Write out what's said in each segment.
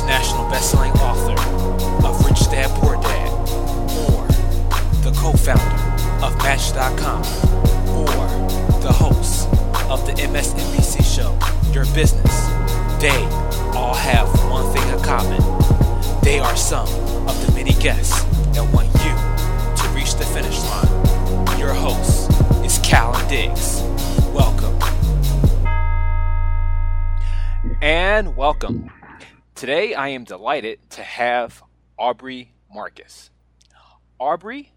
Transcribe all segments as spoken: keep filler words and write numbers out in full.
international best-selling author of Rich Dad Poor Dad, or the co-founder of Match dot com, or the host of the M S N B C show, Your Business, they all have one thing in common. They are some of the many guests that want you to reach the finish line. Your host is Cal Diggs. Welcome. And welcome. Today I am delighted to have Aubrey Marcus. Aubrey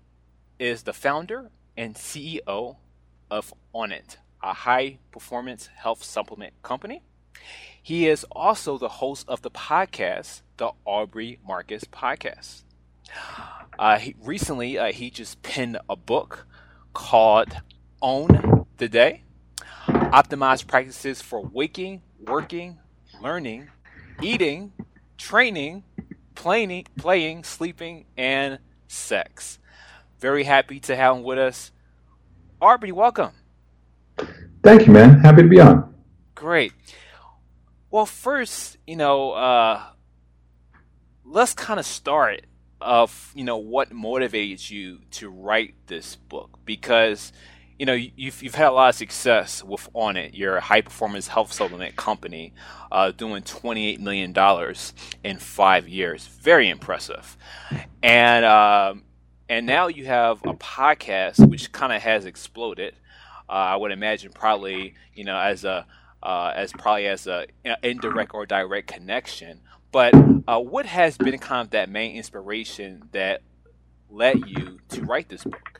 is the founder and C E O of Onnit, a high-performance health supplement company. He is also the host of the podcast, the Aubrey Marcus Podcast. Uh, he, recently, uh, he just penned a book called Own the Day, Optimized Practices for Waking, Working, Learning, Eating, Training, Playing, playing, Sleeping, and Sex. Very happy to have him with us. Aubrey, welcome. Thank you, man. Happy to be on. Great. Well, first, you know, uh, let's kind of start of, you know, what motivates you to write this book? Because, you know, you've, you've had a lot of success with Onnit, your high-performance health supplement company, uh, doing twenty-eight million dollars in five years. Very impressive. And, um, and now you have a podcast which kind of has exploded. Uh, I would imagine probably, you know, as a Uh, as probably as a uh, indirect or direct connection, but uh, what has been kind of that main inspiration that led you to write this book?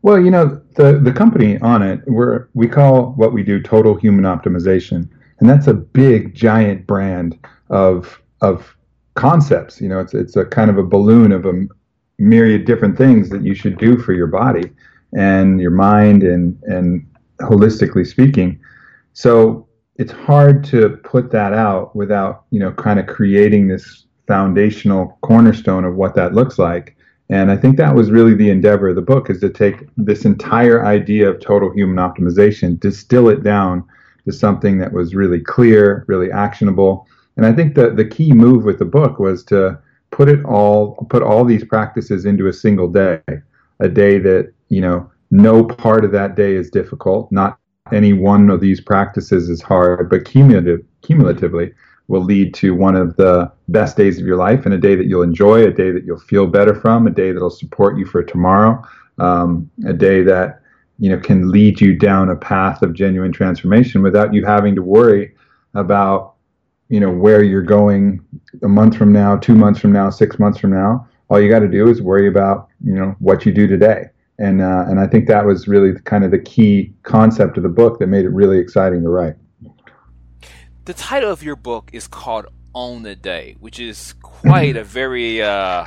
Well, you know, the the company Onnit, we're we call what we do total human optimization, and that's a big giant brand of of concepts. You know, it's it's a kind of a balloon of a myriad different things that you should do for your body and your mind and and holistically speaking. So it's hard to put that out without, you know, kind of creating this foundational cornerstone of what that looks like. And I think that was really the endeavor of the book, is to take this entire idea of total human optimization, distill it down to something that was really clear, really actionable. And I think the the key move with the book was to put it all, put all these practices into a single day, a day that, you know, no part of that day is difficult, not any one of these practices is hard, but cumulative, cumulatively will lead to one of the best days of your life, and a day that you'll enjoy, a day that you'll feel better from, a day that'll support you for tomorrow, um, a day that, you know, can lead you down a path of genuine transformation without you having to worry about, you know, where you're going a month from now, two months from now, six months from now. All you got to do is worry about, you know, what you do today. And uh, and I think that was really kind of the key concept of the book that made it really exciting to write. The title of your book is called Own the Day, which is quite a very uh,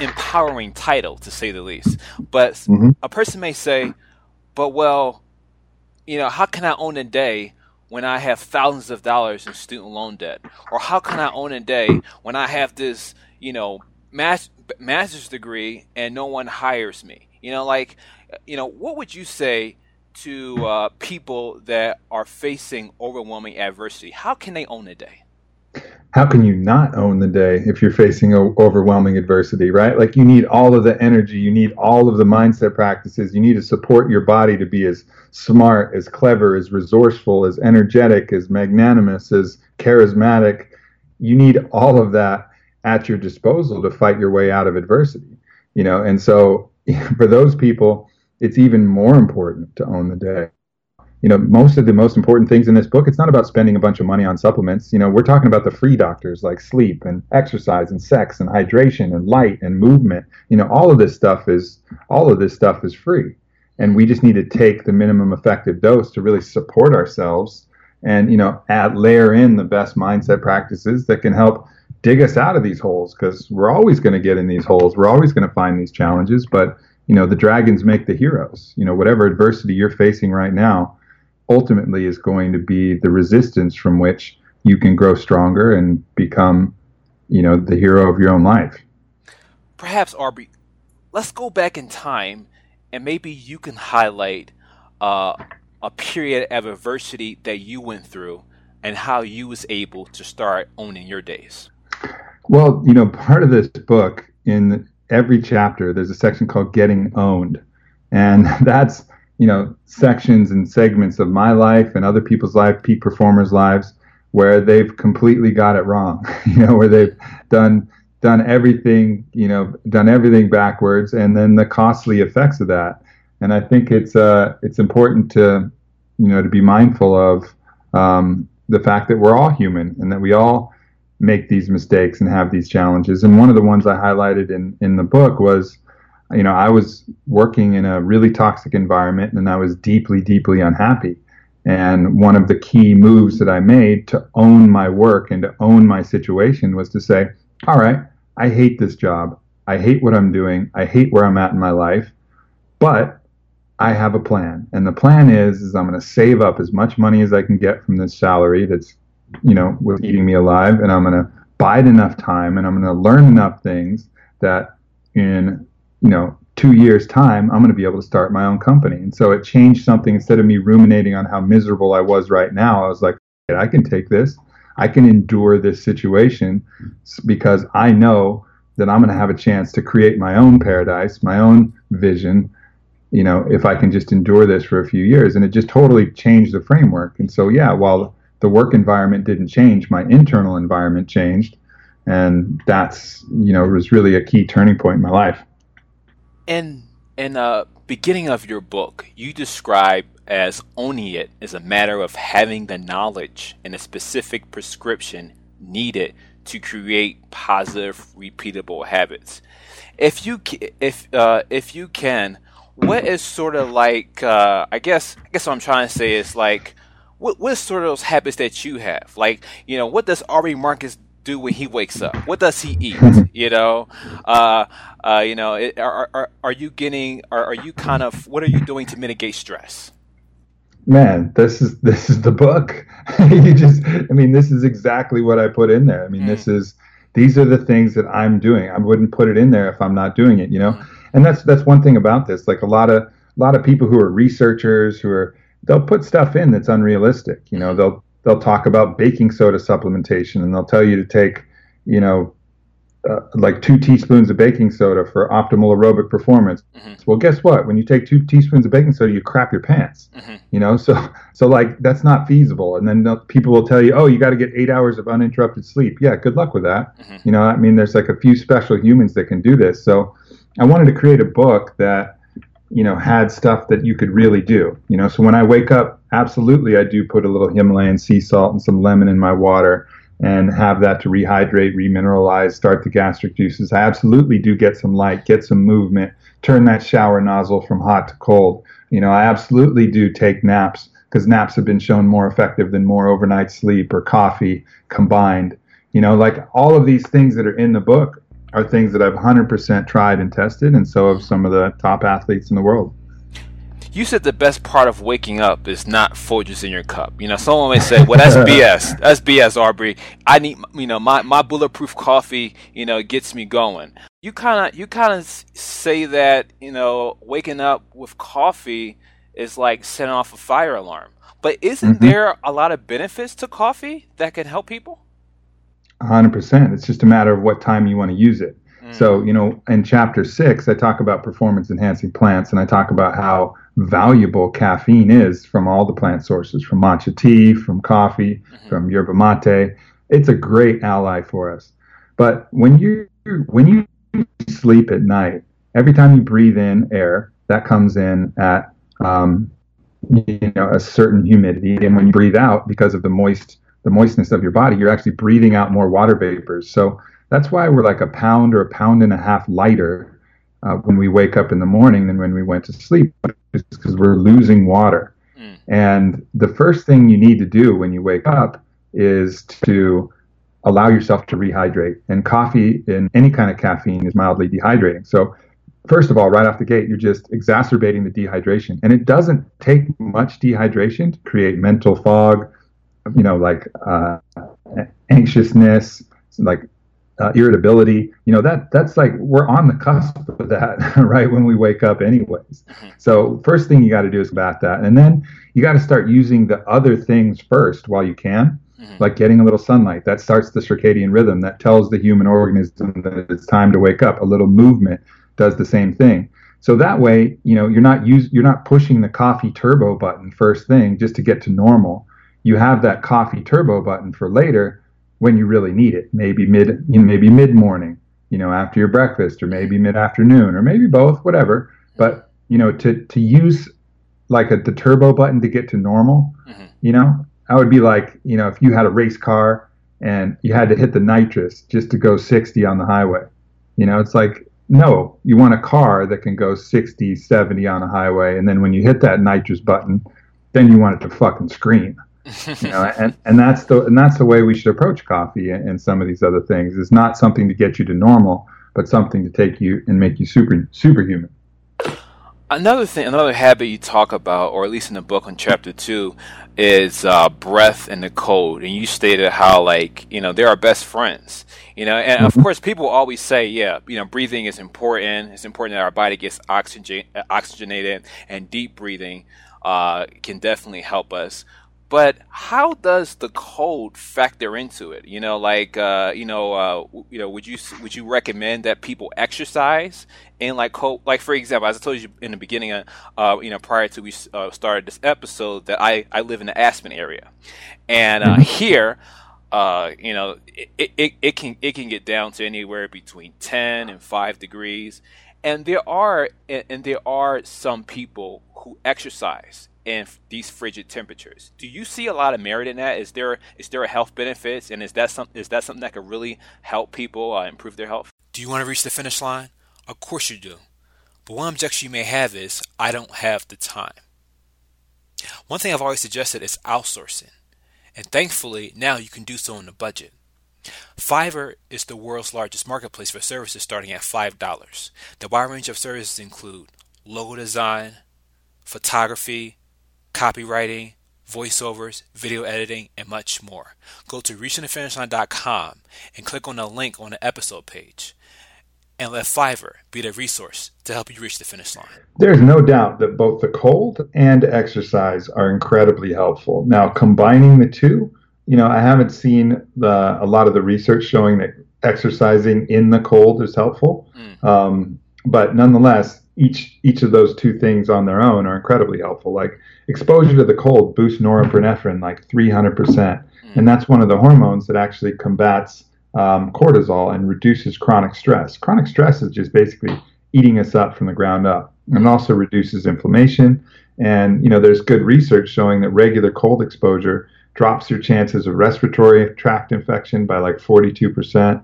empowering title, to say the least. But mm-hmm. a person may say, but well, you know, how can I own a day when I have thousands of dollars in student loan debt? Or how can I own a day when I have this, you know, mas- master's degree and no one hires me? You know, like, you know, what would you say to uh, people that are facing overwhelming adversity? How can they own the day? How can you not own the day if you're facing o- overwhelming adversity, right? Like, you need all of the energy. You need all of the mindset practices. You need to support your body to be as smart, as clever, as resourceful, as energetic, as magnanimous, as charismatic. You need all of that at your disposal to fight your way out of adversity, you know, and so for those people, it's even more important to own the day. You know, most of the most important things in this book, it's not about spending a bunch of money on supplements. You know, we're talking about the free doctors, like sleep and exercise and sex and hydration and light and movement. You know, all of this stuff is all of this stuff is free. And we just need to take the minimum effective dose to really support ourselves and, you know, add layer in the best mindset practices that can help dig us out of these holes, because we're always going to get in these holes. We're always going to find these challenges. But, you know, the dragons make the heroes. You know, whatever adversity you're facing right now ultimately is going to be the resistance from which you can grow stronger and become, you know, the hero of your own life. Perhaps, Aubrey, let's go back in time, and maybe you can highlight uh, a period of adversity that you went through and how you was able to start owning your days? Well, you know, part of this book, in every chapter, there's a section called Getting Owned. And that's, you know, sections and segments of my life and other people's life, peak performers' lives, where they've completely got it wrong, you know, where they've done done everything, you know, done everything backwards, and then the costly effects of that. And I think it's uh it's important to, you know, to be mindful of um, the fact that we're all human and that we all make these mistakes and have these challenges. And one of the ones I highlighted in, in the book was, you know, I was working in a really toxic environment and I was deeply, deeply unhappy. And one of the key moves that I made to own my work and to own my situation was to say, all right, I hate this job. I hate what I'm doing. I hate where I'm at in my life, but I have a plan. And the plan is, is I'm going to save up as much money as I can get from this salary that's, you know, with eating me alive, and I'm going to bide enough time and I'm going to learn enough things that in, you know, two years time, I'm going to be able to start my own company. And so it changed something. Instead of me ruminating on how miserable I was right now, I was like, I can take this. I can endure this situation because I know that I'm going to have a chance to create my own paradise, my own vision, you know, if I can just endure this for a few years. And it just totally changed the framework. And so, yeah, while the work environment didn't change, my internal environment changed. And that's, you know, it was really a key turning point in my life. In in the beginning of your book, you describe as owning it is a matter of having the knowledge and a specific prescription needed to create positive, repeatable habits. If you if uh, if you can, what is sort of like uh, I guess I guess what I'm trying to say is like what what is sort of those habits that you have? Like, you know, what does Aubrey Marcus do? do when he wakes up? What does he eat? You know, uh, uh, you know, it, are, are are you getting? Are, are you kind of? What are you doing to mitigate stress? Man, this is this is the book. You just, I mean, this is exactly what I put in there. I mean, mm. this is these are the things that I'm doing. I wouldn't put it in there if I'm not doing it. You know, mm. and that's that's one thing about this. Like a lot of a lot of people who are researchers who are they'll put stuff in that's unrealistic. You know, they'll. They'll talk about baking soda supplementation, and they'll tell you to take, you know, uh, like two teaspoons of baking soda for optimal aerobic performance. Mm-hmm. Well, guess what? When you take two teaspoons of baking soda, you crap your pants. Mm-hmm. You know, so so like that's not feasible. And then people will tell you, oh, you got to get eight hours of uninterrupted sleep. Yeah, good luck with that. Mm-hmm. You know, I mean, there's like a few special humans that can do this. So I wanted to create a book that, you know, had stuff that you could really do. You know, so when I wake up, absolutely, I do put a little Himalayan sea salt and some lemon in my water and have that to rehydrate, remineralize, start the gastric juices. I absolutely do get some light, get some movement, turn that shower nozzle from hot to cold. You know, I absolutely do take naps because naps have been shown more effective than more overnight sleep or coffee combined. You know, like all of these things that are in the book are things that I've one hundred percent tried and tested, and so have some of the top athletes in the world. You said the best part of waking up is not Folgers in your cup. You know, someone may say, well, that's B S. That's B S, Aubrey. I need, you know, my, my bulletproof coffee, you know, gets me going. You kind of you kind of say that, you know, waking up with coffee is like setting off a fire alarm. But isn't mm-hmm. there a lot of benefits to coffee that can help people? one hundred percent. It's just a matter of what time you want to use it. Mm. So, you know, in chapter six, I talk about performance-enhancing plants, and I talk about how valuable caffeine is from all the plant sources, from matcha tea, from coffee, mm-hmm. from yerba mate. It's a great ally for us. But when you when you sleep at night, every time you breathe in air, that comes in at um, you know a certain humidity, and when you breathe out, because of the moist the moistness of your body, you're actually breathing out more water vapors. So that's why we're like a pound or a pound and a half lighter Uh, when we wake up in the morning than when we went to sleep, because we're losing water. Mm. And the first thing you need to do when you wake up is to allow yourself to rehydrate. And coffee and any kind of caffeine is mildly dehydrating. So first of all, right off the gate, you're just exacerbating the dehydration. And it doesn't take much dehydration to create mental fog, you know, like uh, anxiousness, like Uh, irritability, you know, that that's like we're on the cusp of that right when we wake up anyways. So first thing you got to do is combat that. And then you got to start using the other things first while you can. mm-hmm. like getting a little sunlight. That starts the circadian rhythm. That tells the human organism that it's time to wake up. A little movement does the same thing. So that way, you know, you're not use, you're not pushing the coffee turbo button first thing just to get to normal. You have that coffee turbo button for later when you really need it. Maybe mid, you know, maybe mid morning, you know, after your breakfast, or maybe mid afternoon, or maybe both, whatever. But you know, to to use like a the turbo button to get to normal, mm-hmm. you know, I would be like, you know, if you had a race car and you had to hit the nitrous just to go sixty on the highway, you know, it's like, no, you want a car that can go sixty, seventy on a highway, and then when you hit that nitrous button, then you want it to fucking scream. You know, and, and that's the and that's the way we should approach coffee and, and some of these other things. It's not something to get you to normal, but something to take you and make you super superhuman. Another thing, another habit you talk about, or at least in the book in chapter two, is uh, breath and the cold. And you stated how, like, you know, they're our best friends. You know, and of course, people always say, yeah, you know, breathing is important. It's important that our body gets oxygen, oxygenated, and deep breathing uh, can definitely help us. But how does the cold factor into it? You know, like, uh, you know, uh, you know, would you would you recommend that people exercise in like cold? Like, for example, as I told you in the beginning, uh, uh you know, prior to we uh, started this episode, that I, I live in the Aspen area, and uh, here. Uh, you know, it, it it can it can get down to anywhere between ten and five degrees, and there are and there are some people who exercise in these frigid temperatures. Do you see a lot of merit in that? Is there is there a health benefits, and is that some is that something that could really help people uh, improve their health? Do you want to reach the finish line? Of course you do, but one objection you may have is I don't have the time. One thing I've always suggested is outsourcing. And thankfully, now you can do so on a budget. Fiverr is the world's largest marketplace for services starting at five dollars. The wide range of services include logo design, photography, copywriting, voiceovers, video editing, and much more. Go to reaching the finish line dot com and click on the link on the episode page. And let Fiverr be the resource to help you reach the finish line. There's no doubt that both the cold and exercise are incredibly helpful. Now, combining the two, you know, I haven't seen the, a lot of the research showing that exercising in the cold is helpful. Mm. Um, but nonetheless, each each of those two things on their own are incredibly helpful. Like exposure to the cold boosts norepinephrine like three hundred percent. Mm. And that's one of the hormones that actually combats Um, cortisol and reduces chronic stress. Chronic stress is just basically eating us up from the ground up, and also reduces inflammation. And, you know, there's good research showing that regular cold exposure drops your chances of respiratory tract infection by like forty-two percent.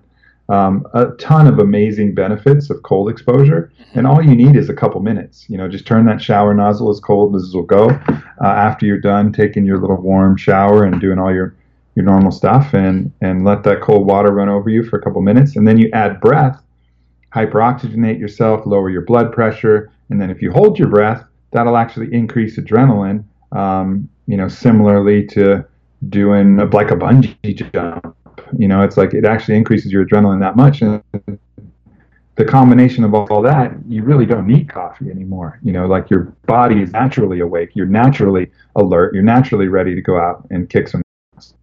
Um, a ton of amazing benefits of cold exposure. And all you need is a couple minutes. You know, just turn that shower nozzle as cold as it will go uh, after you're done taking your little warm shower and doing all your your normal stuff, and, and let that cold water run over you for a couple minutes. And then you add breath, hyperoxygenate yourself, lower your blood pressure. And then if you hold your breath, that'll actually increase adrenaline, um, you know, similarly to doing a, like a bungee jump. You know, it's like it actually increases your adrenaline that much. And the combination of all that, you really don't need coffee anymore. You know, like your body is naturally awake. You're naturally alert. You're naturally ready to go out and kick some ass.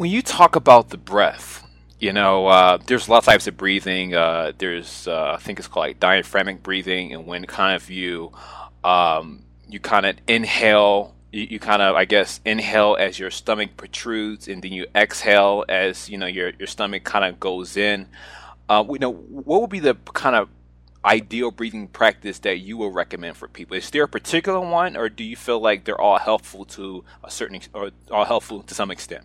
When you talk about the breath, you know, uh, there's a lot of types of breathing. Uh, there's, uh, I think it's called like diaphragmatic breathing, and when kind of you, um, you kind of inhale, you, you kind of, I guess, inhale as your stomach protrudes, and then you exhale as, you know, your your stomach kind of goes in. Uh, you know, what would be the kind of ideal breathing practice that you will recommend for people? Is there a particular one, or do you feel like they're all helpful to a certain, or all helpful to some extent?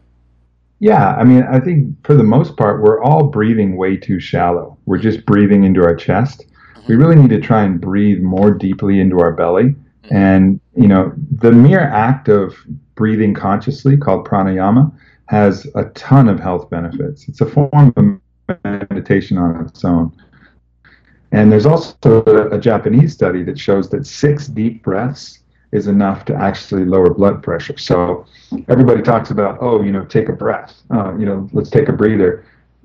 Yeah, I mean, I think for the most part, we're all breathing way too shallow. We're just breathing into our chest. We really need to try and breathe more deeply into our belly. And, you know, the mere act of breathing consciously, called pranayama, has a ton of health benefits. It's a form of meditation on its own. And there's also a Japanese study that shows that six deep breaths is enough to actually lower blood pressure. So everybody talks about, oh, you know, take a breath, uh, you know, let's take a breather.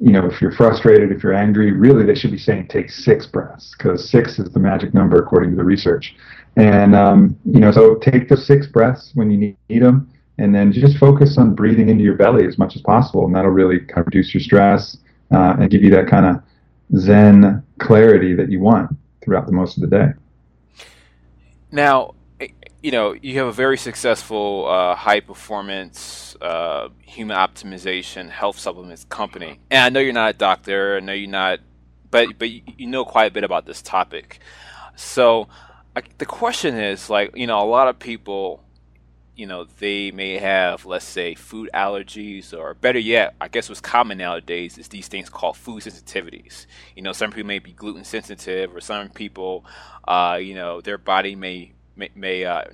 You know, if you're frustrated, if you're angry, really they should be saying take six breaths, because six is the magic number according to the research. And, um, you know, so take the six breaths when you need, need them. And then just focus on breathing into your belly as much as possible, and that'll really kind of reduce your stress uh, and give you that kind of Zen clarity that you want throughout the most of the day. Now, you know, you have a very successful uh, high performance uh, human optimization health supplements company. And I know you're not a doctor, I know you're not, but but you know quite a bit about this topic. So I, the question is, like, you know, a lot of people, you know, they may have, let's say, food allergies, or better yet, I guess what's common nowadays is these things called food sensitivities. You know, some people may be gluten sensitive, or some people, uh, you know, their body may may, may uh,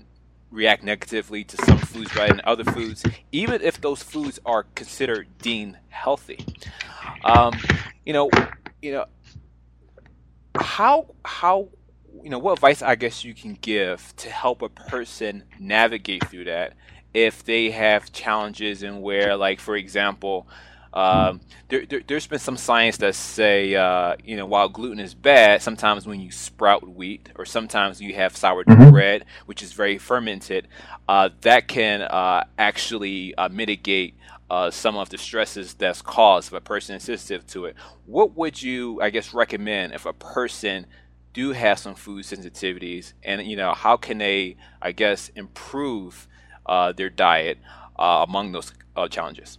react negatively to some foods rather than other foods, even if those foods are considered deemed healthy. Um, you know, you know, how how. You know, what advice I guess you can give to help a person navigate through that if they have challenges in where, like, for example, um, there, there, there's been some science that say, uh, you know, while gluten is bad, sometimes when you sprout wheat or sometimes you have sourdough mm-hmm. bread, which is very fermented, uh, that can uh, actually uh, mitigate Uh, some of the stresses that's caused if a person is sensitive to it. What would you, I guess, recommend if a person do have some food sensitivities, and, you know, how can they, I guess, improve uh, their diet uh, among those uh, challenges?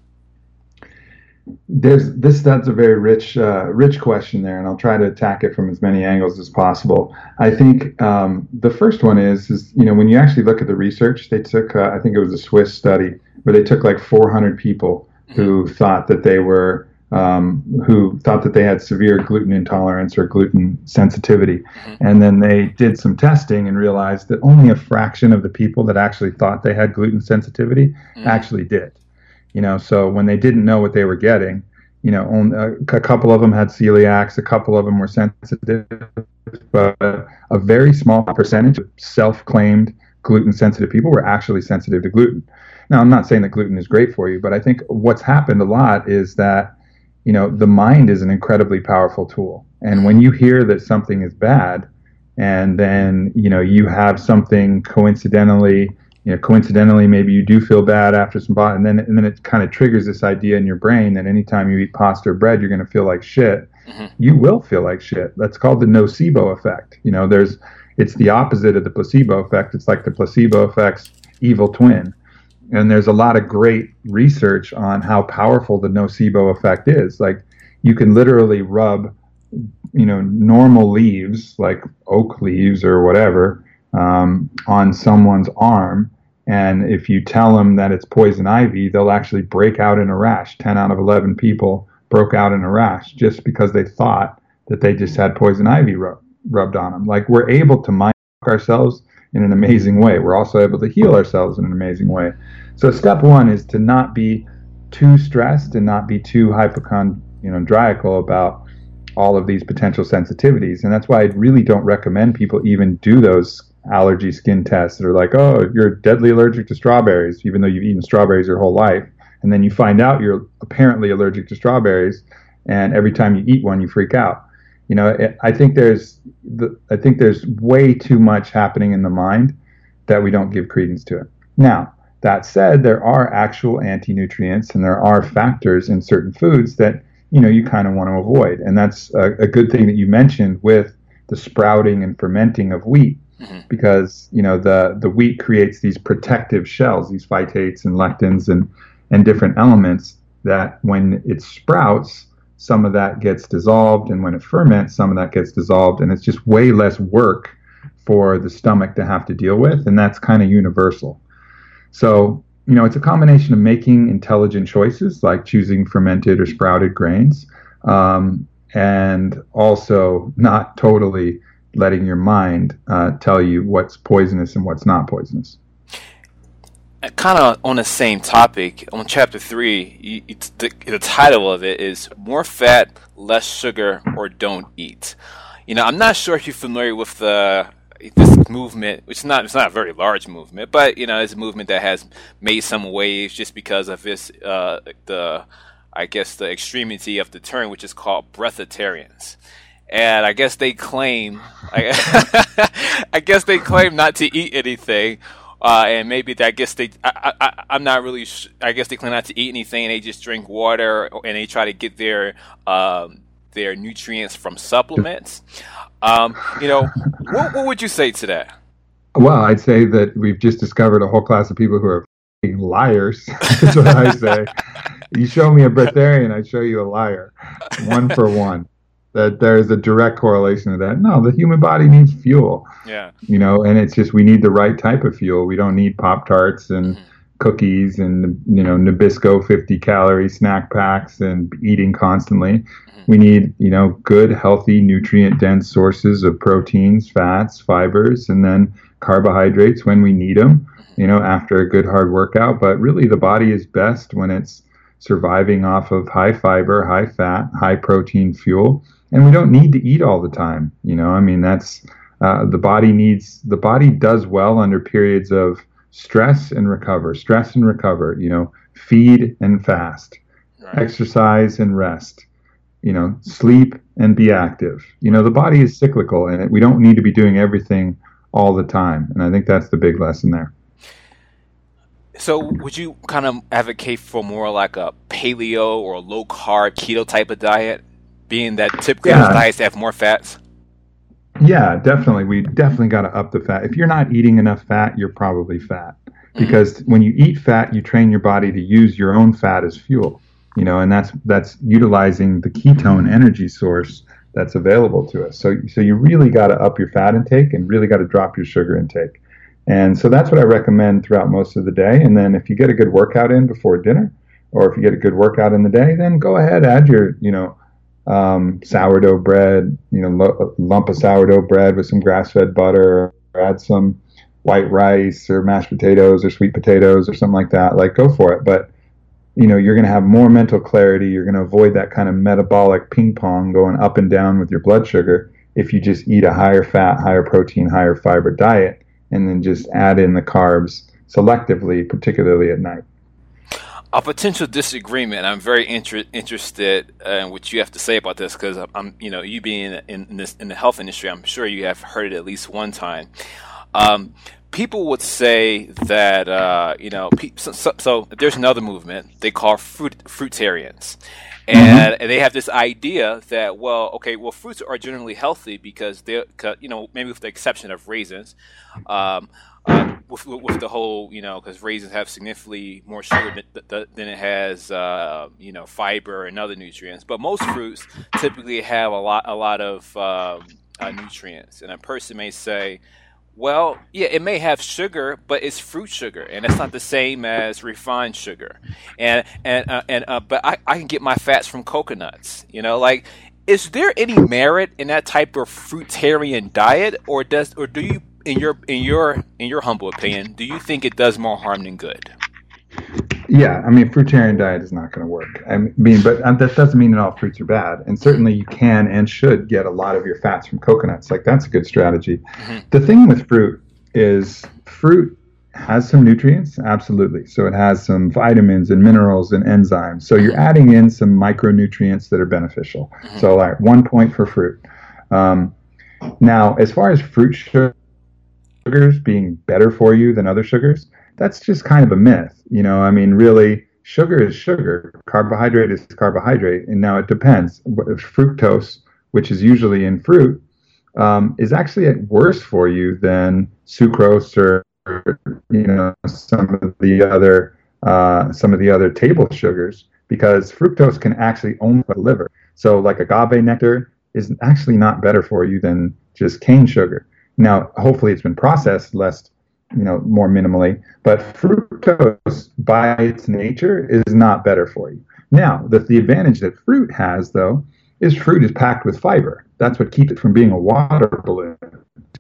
There's this. That's a very rich, uh, rich question there, and I'll try to attack it from as many angles as possible. I think um, the first one is, is, you know, when you actually look at the research, they took, uh, I think it was a Swiss study where they took like four hundred people mm-hmm. who thought that they were Um, who thought that they had severe gluten intolerance or gluten sensitivity. Mm-hmm. And then they did some testing and realized that only a fraction of the people that actually thought they had gluten sensitivity mm-hmm. actually did. You know, so when they didn't know what they were getting, you know, only a, a couple of them had celiacs, a couple of them were sensitive, but a very small percentage of self-claimed gluten sensitive people were actually sensitive to gluten. Now, I'm not saying that gluten is great for you, but I think what's happened a lot is that, you know, the mind is an incredibly powerful tool. And when you hear that something is bad, and then, you know, you have something coincidentally, you know, coincidentally, maybe you do feel bad after some pot, and then and then it kind of triggers this idea in your brain that anytime you eat pasta or bread, you're going to feel like shit. Mm-hmm. You will feel like shit. That's called the nocebo effect. You know, there's, it's the opposite of the placebo effect. It's like the placebo effect's evil twin. And there's a lot of great research on how powerful the nocebo effect is. Like, you can literally rub, you know, normal leaves, like oak leaves or whatever, um, on someone's arm. And if you tell them that it's poison ivy, they'll actually break out in a rash. ten out of eleven people broke out in a rash just because they thought that they just had poison ivy rub- rubbed on them. Like, we're able to mind ourselves in an amazing way. We're also able to heal ourselves in an amazing way. So step one is to not be too stressed and not be too hypochondriacal, you know, about all of these potential sensitivities. And that's why I really don't recommend people even do those allergy skin tests that are like, oh, you're deadly allergic to strawberries, even though you've eaten strawberries your whole life. And then you find out you're apparently allergic to strawberries, and every time you eat one, you freak out. You know, I think there's the, I think there's way too much happening in the mind that we don't give credence to it. Now, that said, there are actual anti-nutrients and there are factors in certain foods that, you know, you kind of want to avoid. And that's a, a good thing that you mentioned with the sprouting and fermenting of wheat, mm-hmm. because, you know, the, the wheat creates these protective shells, these phytates and lectins and, and different elements that when it sprouts, some of that gets dissolved, and when it ferments, some of that gets dissolved, and it's just way less work for the stomach to have to deal with, and that's kind of universal. So, you know, it's a combination of making intelligent choices, like choosing fermented or sprouted grains, um, and also not totally letting your mind uh, tell you what's poisonous and what's not poisonous. Kind of on the same topic, on chapter three, you, it's the, the title of it is More Fat, Less Sugar, or Don't Eat. You know, I'm not sure if you're familiar with the, this movement. It's not it's not a very large movement, but, you know, it's a movement that has made some waves just because of its, uh, the, I guess, the extremity of the term, which is called breatharians. And I guess they claim, I, I guess they claim not to eat anything, Uh, and maybe that, I guess they, I, I, I'm not really, sh- I guess they claim not to eat anything. And they just drink water and they try to get their, um, their nutrients from supplements. Um, you know, what, what would you say to that? Well, I'd say that we've just discovered a whole class of people who are f***ing liars. That's what I say. You show me a breatharian, I show you a liar. One for one. That there is a direct correlation to that. No, the human body needs fuel. Yeah. You know, and it's just we need the right type of fuel. We don't need Pop-Tarts and mm-hmm. cookies and, you know, Nabisco fifty calorie snack packs and eating constantly. Mm-hmm. We need, you know, good, healthy, nutrient-dense sources of proteins, fats, fibers, and then carbohydrates when we need them, mm-hmm. you know, after a good hard workout. But really the body is best when it's surviving off of high fiber, high fat, high protein fuel. And we don't need to eat all the time. You know, I mean, that's uh, the body needs, the body does well under periods of stress and recover, stress and recover, you know, feed and fast, right. Exercise and rest, you know, sleep and be active. You know, the body is cyclical and we don't need to be doing everything all the time. And I think that's the big lesson there. So would you kind of advocate for more like a paleo or low carb keto type of diet, being that typically yeah. those diets have more fats? Yeah, definitely. We definitely got to up the fat. If you're not eating enough fat, you're probably fat. Mm-hmm. Because when you eat fat, you train your body to use your own fat as fuel, you know, and that's that's utilizing the ketone energy source that's available to us. So, so you really got to up your fat intake and really got to drop your sugar intake. And so that's what I recommend throughout most of the day. And then if you get a good workout in before dinner, or if you get a good workout in the day, then go ahead, add your, you know, um, sourdough bread, you know, lo- lump of sourdough bread with some grass-fed butter, or add some white rice or mashed potatoes or sweet potatoes or something like that. Like, go for it. But, you know, you're going to have more mental clarity. You're going to avoid that kind of metabolic ping pong going up and down with your blood sugar if you just eat a higher fat, higher protein, higher fiber diet, and then just add in the carbs selectively, particularly at night. A potential disagreement. I'm very inter- interested in what you have to say about this, because I'm, you know, you being in, in this in the health industry, I'm sure you have heard it at least one time. Um, people would say that uh, you know, pe- so, so, so there's another movement they call fruit fruitarians. And mm-hmm. they have this idea that, well, okay, well, fruits are generally healthy because they're, you know, maybe with the exception of raisins, um, uh, with, with the whole, you know, because raisins have significantly more sugar than, than it has, uh, you know, fiber and other nutrients. But most fruits typically have a lot, a lot of um, uh, nutrients. And a person may say, well, yeah, it may have sugar, but it's fruit sugar, and it's not the same as refined sugar. And and uh, and uh, but I, I can get my fats from coconuts. You know, like, is there any merit in that type of fruitarian diet, or does or do you in your in your in your humble opinion, do you think it does more harm than good? Yeah, I mean, fruitarian diet is not going to work. I mean, but that doesn't mean that all fruits are bad. And certainly you can and should get a lot of your fats from coconuts. Like, that's a good strategy. Mm-hmm. The thing with fruit is fruit has some nutrients, absolutely. So it has some vitamins and minerals and enzymes. So you're adding in some micronutrients that are beneficial. Mm-hmm. So, all right, one point for fruit. Um, now, as far as fruit sugars being better for you than other sugars, that's just kind of a myth. You know, I mean, really, sugar is sugar. Carbohydrate is carbohydrate. And now it depends. Fructose, which is usually in fruit, um, is actually worse for you than sucrose or, you know, some of the other uh, some of the other table sugars, because fructose can actually only the liver. So like agave nectar is actually not better for you than just cane sugar. Now, hopefully it's been processed less, you know, more minimally, but fructose by its nature is not better for you. Now, the, the advantage that fruit has, though, is fruit is packed with fiber. That's what keeps it from being a water balloon.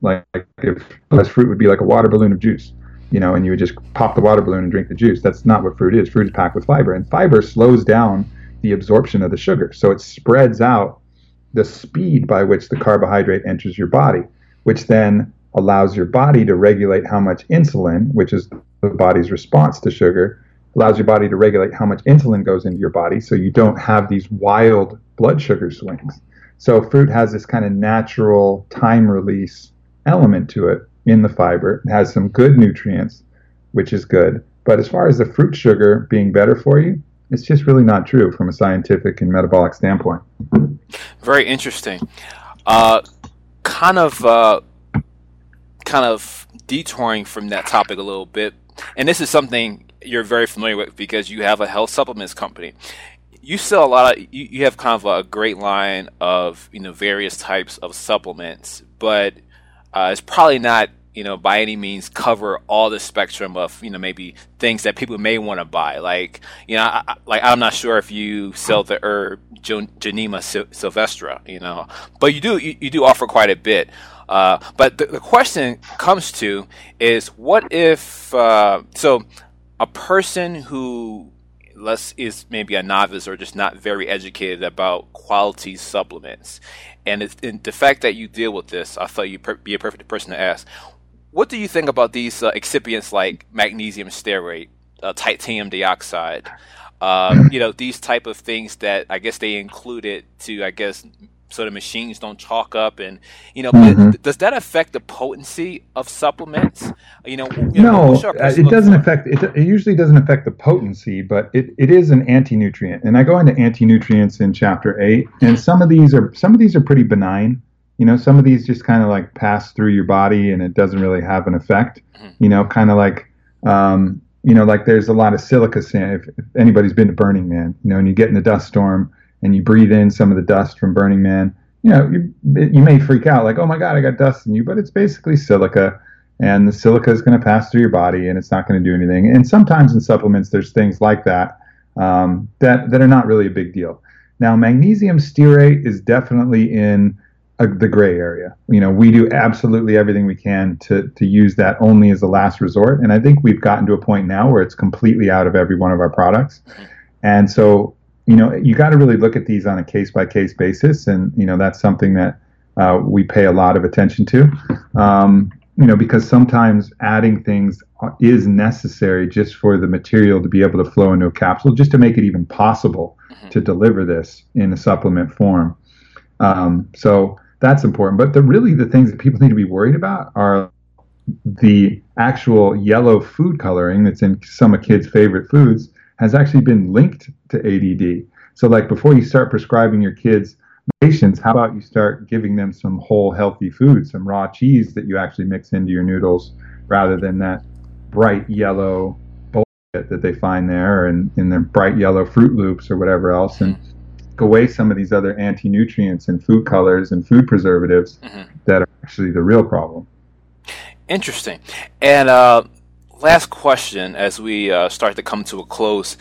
Like, if less fruit would be like a water balloon of juice, you know, and you would just pop the water balloon and drink the juice. That's not what fruit is. Fruit is packed with fiber, and fiber slows down the absorption of the sugar. So it spreads out the speed by which the carbohydrate enters your body, which then allows your body to regulate how much insulin, which is the body's response to sugar, allows your body to regulate how much insulin goes into your body so you don't have these wild blood sugar swings. So fruit has this kind of natural time release element to it in the fiber. It has some good nutrients which is good. But as far as the fruit sugar being better for you, it's just really not true from a scientific and metabolic standpoint. Very interesting. Uh, kind of uh, kind of detouring from that topic a little bit, and this is something you're very familiar with because you have a health supplements company. You sell a lot of, you, you have kind of a great line of, you know, various types of supplements, but uh, it's probably not, you know, by any means cover all the spectrum of, you know, maybe things that people may want to buy. Like, you know, I, I, like I'm not sure if you sell the herb Genema sylvestra, you know, but you do, you, you do offer quite a bit. Uh, but the, the question comes to is what if, uh, so a person who less is maybe a novice or just not very educated about quality supplements. And, it's, and the fact that you deal with this, I thought you'd per- be a perfect person to ask. What do you think about these uh, excipients like magnesium stearate, uh, titanium dioxide, uh, you know, these type of things that I guess they included to, I guess, so the machines don't chalk up and, you know, mm-hmm. but does that affect the potency of supplements? You know, you no, know, uh, it doesn't for? affect, it, it usually doesn't affect the potency, but it, it is an anti-nutrient. And I go into anti-nutrients in chapter eight, and some of these are, some of these are pretty benign. You know, some of these just kind of like pass through your body and it doesn't really have an effect, mm-hmm. you know, kind of like, um, you know, like there's a lot of silica sand. If, if anybody's been to Burning Man, you know, and you get in the dust storm, and you breathe in some of the dust from Burning Man, you know, you, you may freak out like, oh my God, I got dust in you, but it's basically silica, and the silica is going to pass through your body and it's not going to do anything. And sometimes in supplements, there's things like that, um, that, that are not really a big deal. Now, magnesium stearate is definitely in a, the gray area. You know, we do absolutely everything we can to, to use that only as a last resort. And I think we've gotten to a point now where it's completely out of every one of our products. And so, you know, you got to really look at these on a case-by-case basis, and, you know, that's something that uh, we pay a lot of attention to, um, you know, because sometimes adding things is necessary just for the material to be able to flow into a capsule, just to make it even possible mm-hmm. to deliver this in a supplement form. Um, so that's important. But the really the things that people need to be worried about are the actual yellow food coloring that's in some of kids' favorite foods has actually been linked to A D D. So like before you start prescribing your kids medications, how about you start giving them some whole healthy food, some raw cheese that you actually mix into your noodles rather than that bright yellow bullshit that they find there and in their bright yellow Fruit Loops or whatever else, and take away some of these other anti-nutrients and food colors and food preservatives mm-hmm. that are actually the real problem. Interesting. And, uh, last question as we uh, start to come to a close.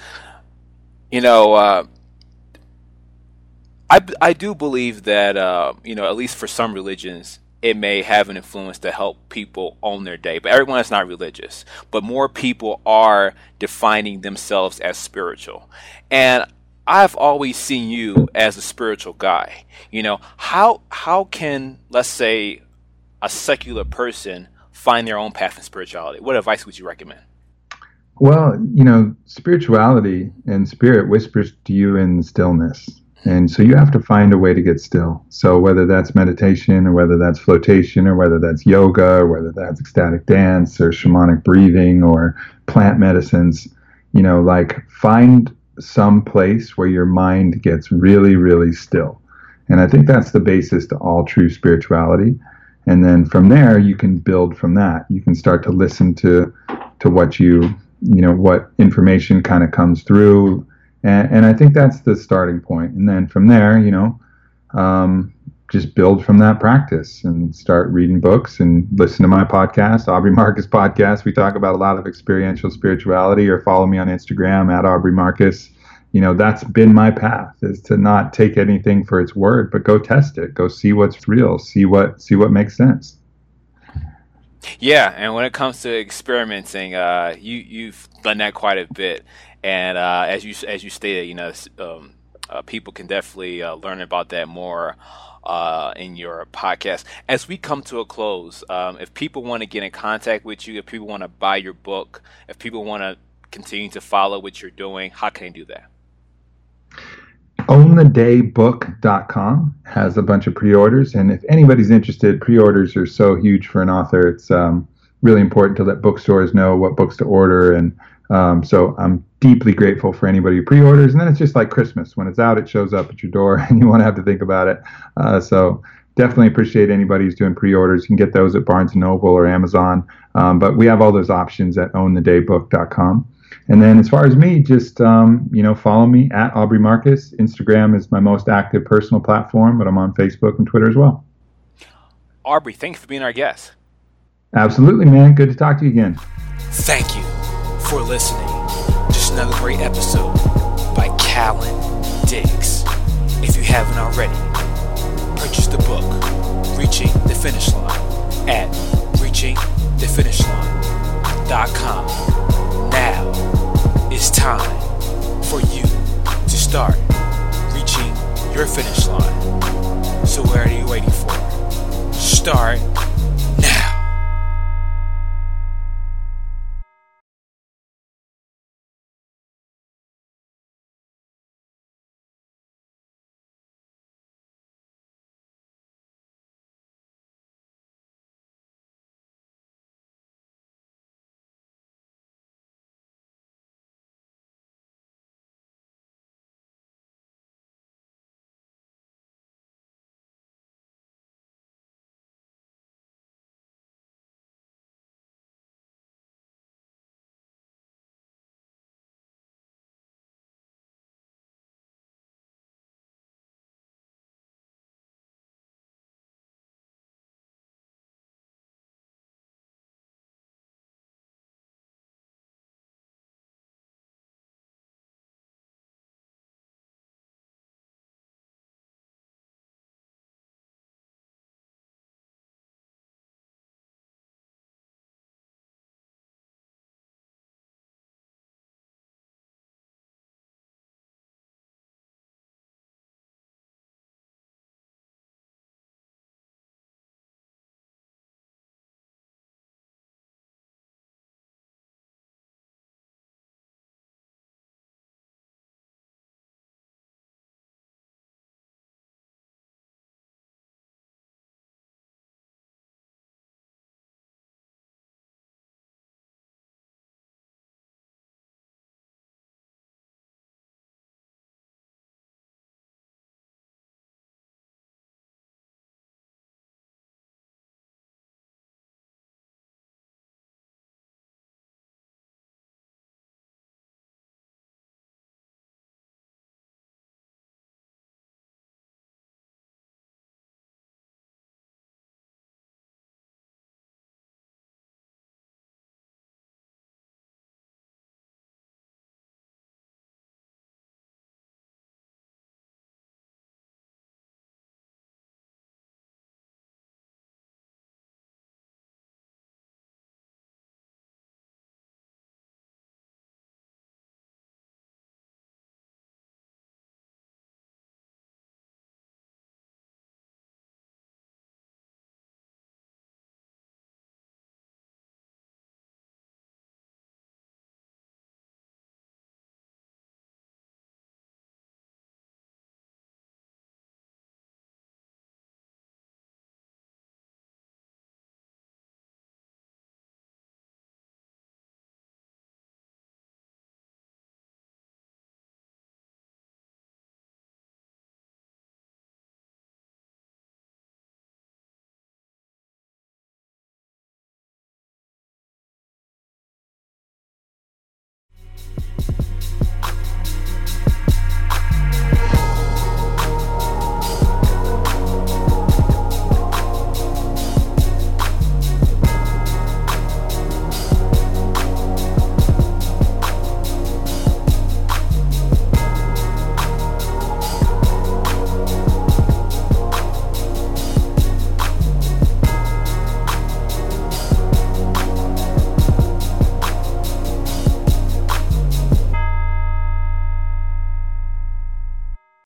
You know, uh, I, I do believe that, uh, you know, at least for some religions, it may have an influence to help people own their day. But everyone is not religious. But more people are defining themselves as spiritual. And I've always seen you as a spiritual guy. You know, how how can, let's say, a secular person find their own path in spirituality? What advice would you recommend? Well, you know, spirituality and spirit whispers to you in the stillness. And so you have to find a way to get still. So whether that's meditation or whether that's flotation or whether that's yoga or whether that's ecstatic dance or shamanic breathing or plant medicines, you know, like find some place where your mind gets really, really still. And I think that's the basis to all true spirituality. And then from there, you can build from that. You can start to listen to to what you, you know, what information kind of comes through. And, and I think that's the starting point. And then from there, you know, um, just build from that practice and start reading books and listen to my podcast, Aubrey Marcus Podcast. We talk about a lot of experiential spirituality, or follow me on Instagram at Aubrey Marcus. You know, that's been my path, is to not take anything for its word, but go test it. Go see what's real. See what see what makes sense. Yeah, and when it comes to experimenting, uh, you, you've done that quite a bit. And uh, as you as you stated, you know, um, uh, people can definitely uh, learn about that more uh, in your podcast. As we come to a close, um, if people want to get in contact with you, if people want to buy your book, if people want to continue to follow what you're doing, how can they do that? own the day book dot com has a bunch of pre-orders, and if anybody's interested, pre-orders are so huge for an author. It's um really important to let bookstores know what books to order. And um, so I'm deeply grateful for anybody who pre-orders. And then it's just like Christmas. When it's out, it shows up at your door and you won't have to think about it. Uh, so definitely appreciate anybody who's doing pre-orders. You can get those at Barnes and Noble or Amazon. Um, but we have all those options at own the day book dot com. And then as far as me, just, um, you know, follow me at Aubrey Marcus. Instagram is my most active personal platform, but I'm on Facebook and Twitter as well. Aubrey, thanks for being our guest. Absolutely, man. Good to talk to you again. Thank you for listening. Just another great episode by Cal Diggs. If you haven't already, purchase the book, Reaching the Finish Line, at reaching the finish line dot com. Now it's time for you to start reaching your finish line. So what are you waiting for? Start